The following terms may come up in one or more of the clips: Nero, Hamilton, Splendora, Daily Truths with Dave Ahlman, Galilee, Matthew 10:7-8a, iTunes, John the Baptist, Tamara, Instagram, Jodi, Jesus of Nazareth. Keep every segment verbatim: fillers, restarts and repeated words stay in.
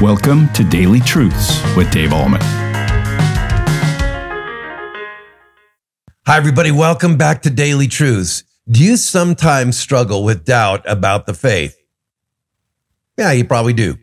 Welcome to Daily Truths with Dave Ahlman. Hi, everybody. Welcome back to Daily Truths. Do you sometimes struggle with doubt about the faith? Yeah, you probably do.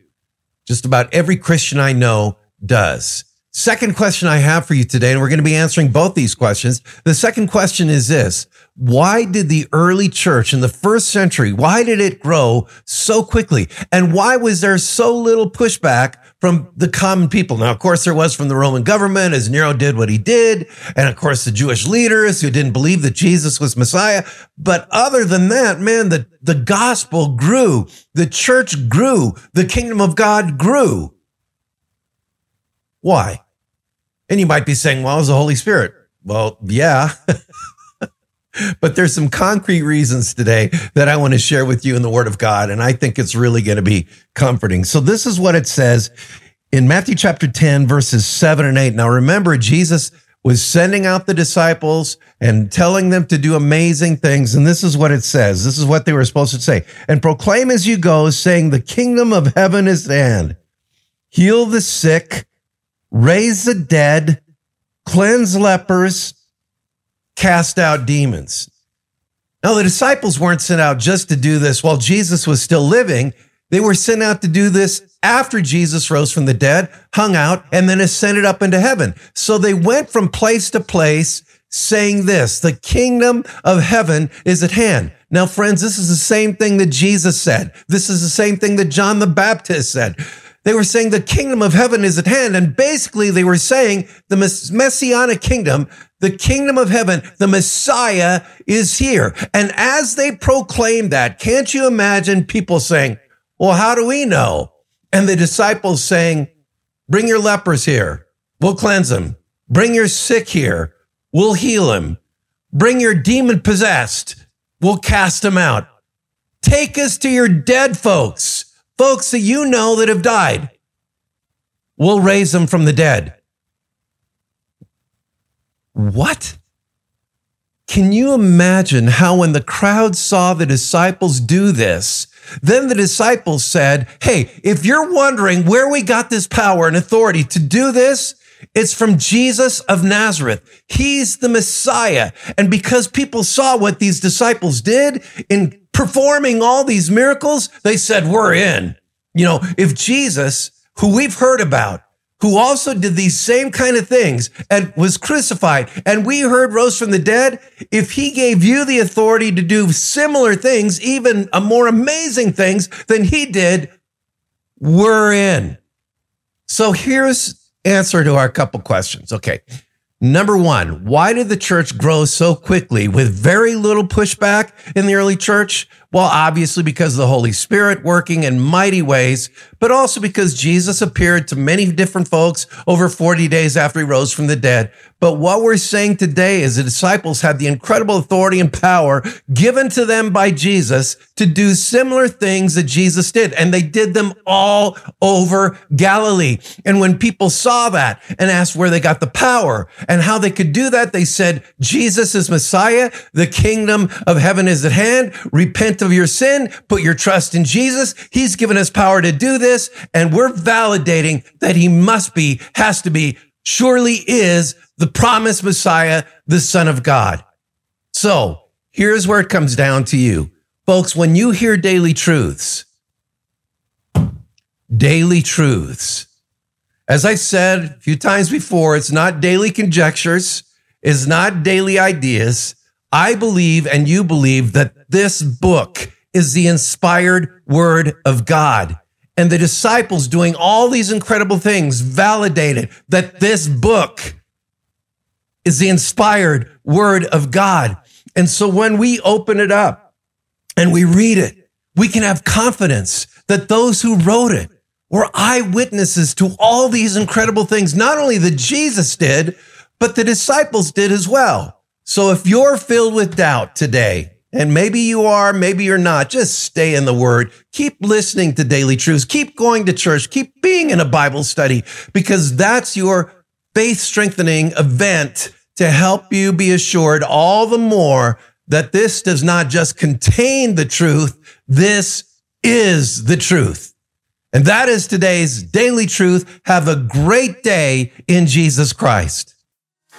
Just about every Christian I know does. Second question I have for you today, and we're going to be answering both these questions. The second question is this: why did the early church in the first century, why did it grow so quickly? And why was there so little pushback from the common people? Now, of course, there was from the Roman government as Nero did what he did. And of course, the Jewish leaders who didn't believe that Jesus was Messiah. But other than that, man, the, the gospel grew, the church grew, the kingdom of God grew. Why? And you might be saying, well, it was the Holy Spirit. Well, yeah, but there's some concrete reasons today that I want to share with you in the Word of God, and I think it's really going to be comforting. So this is what it says in Matthew chapter ten, verses seven and eight. Now, remember, Jesus was sending out the disciples and telling them to do amazing things, and this is what it says. This is what they were supposed to say. And proclaim as you go, saying, the kingdom of heaven is at hand. Heal the sick, raise the dead, cleanse lepers, cast out demons. Now, the disciples weren't sent out just to do this while Jesus was still living. They were sent out to do this after Jesus rose from the dead, hung out, and then ascended up into heaven. So they went from place to place saying this: the kingdom of heaven is at hand. Now, friends, this is the same thing that Jesus said. This is the same thing that John the Baptist said. They were saying the kingdom of heaven is at hand. And basically they were saying the mess- messianic kingdom, the kingdom of heaven, the Messiah is here. And as they proclaimed that, can't you imagine people saying, well, how do we know? And the disciples saying, bring your lepers here. We'll cleanse them. Bring your sick here. We'll heal them. Bring your demon possessed. We'll cast them out. Take us to your dead folks. Folks that you know that have died, we'll raise them from the dead. What? Can you imagine how when the crowd saw the disciples do this, then the disciples said, hey, if you're wondering where we got this power and authority to do this, it's from Jesus of Nazareth. He's the Messiah. And because people saw what these disciples did in performing all these miracles, they said, we're in. You know, if Jesus, who we've heard about, who also did these same kind of things and was crucified, and we heard rose from the dead, if he gave you the authority to do similar things, even more amazing things than he did, we're in. So here's answer to our couple questions. Okay. Number one, why did the church grow so quickly with very little pushback in the early church? Well, obviously because of the Holy Spirit working in mighty ways, but also because Jesus appeared to many different folks over forty days after he rose from the dead. But what we're saying today is the disciples had the incredible authority and power given to them by Jesus to do similar things that Jesus did. And they did them all over Galilee. And when people saw that and asked where they got the power and how they could do that, they said, Jesus is Messiah. The kingdom of heaven is at hand. Repent of your sin. Put your trust in Jesus. He's given us power to do this. And we're validating that he must be, has to be, surely is the promised Messiah, the Son of God. So here's where it comes down to you. Folks, when you hear Daily Truths, Daily Truths, as I said a few times before, it's not daily conjectures, it's not daily ideas. I believe, and you believe, that this book is the inspired word of God. And the disciples doing all these incredible things validated that this book is the inspired word of God. And so when we open it up and we read it, we can have confidence that those who wrote it were eyewitnesses to all these incredible things, not only that Jesus did, but the disciples did as well. So if you're filled with doubt today, and maybe you are, maybe you're not, just stay in the Word. Keep listening to Daily Truths. Keep going to church. Keep being in a Bible study, because that's your faith-strengthening event to help you be assured all the more that this does not just contain the truth, this is the truth. And that is today's Daily Truth. Have a great day in Jesus Christ.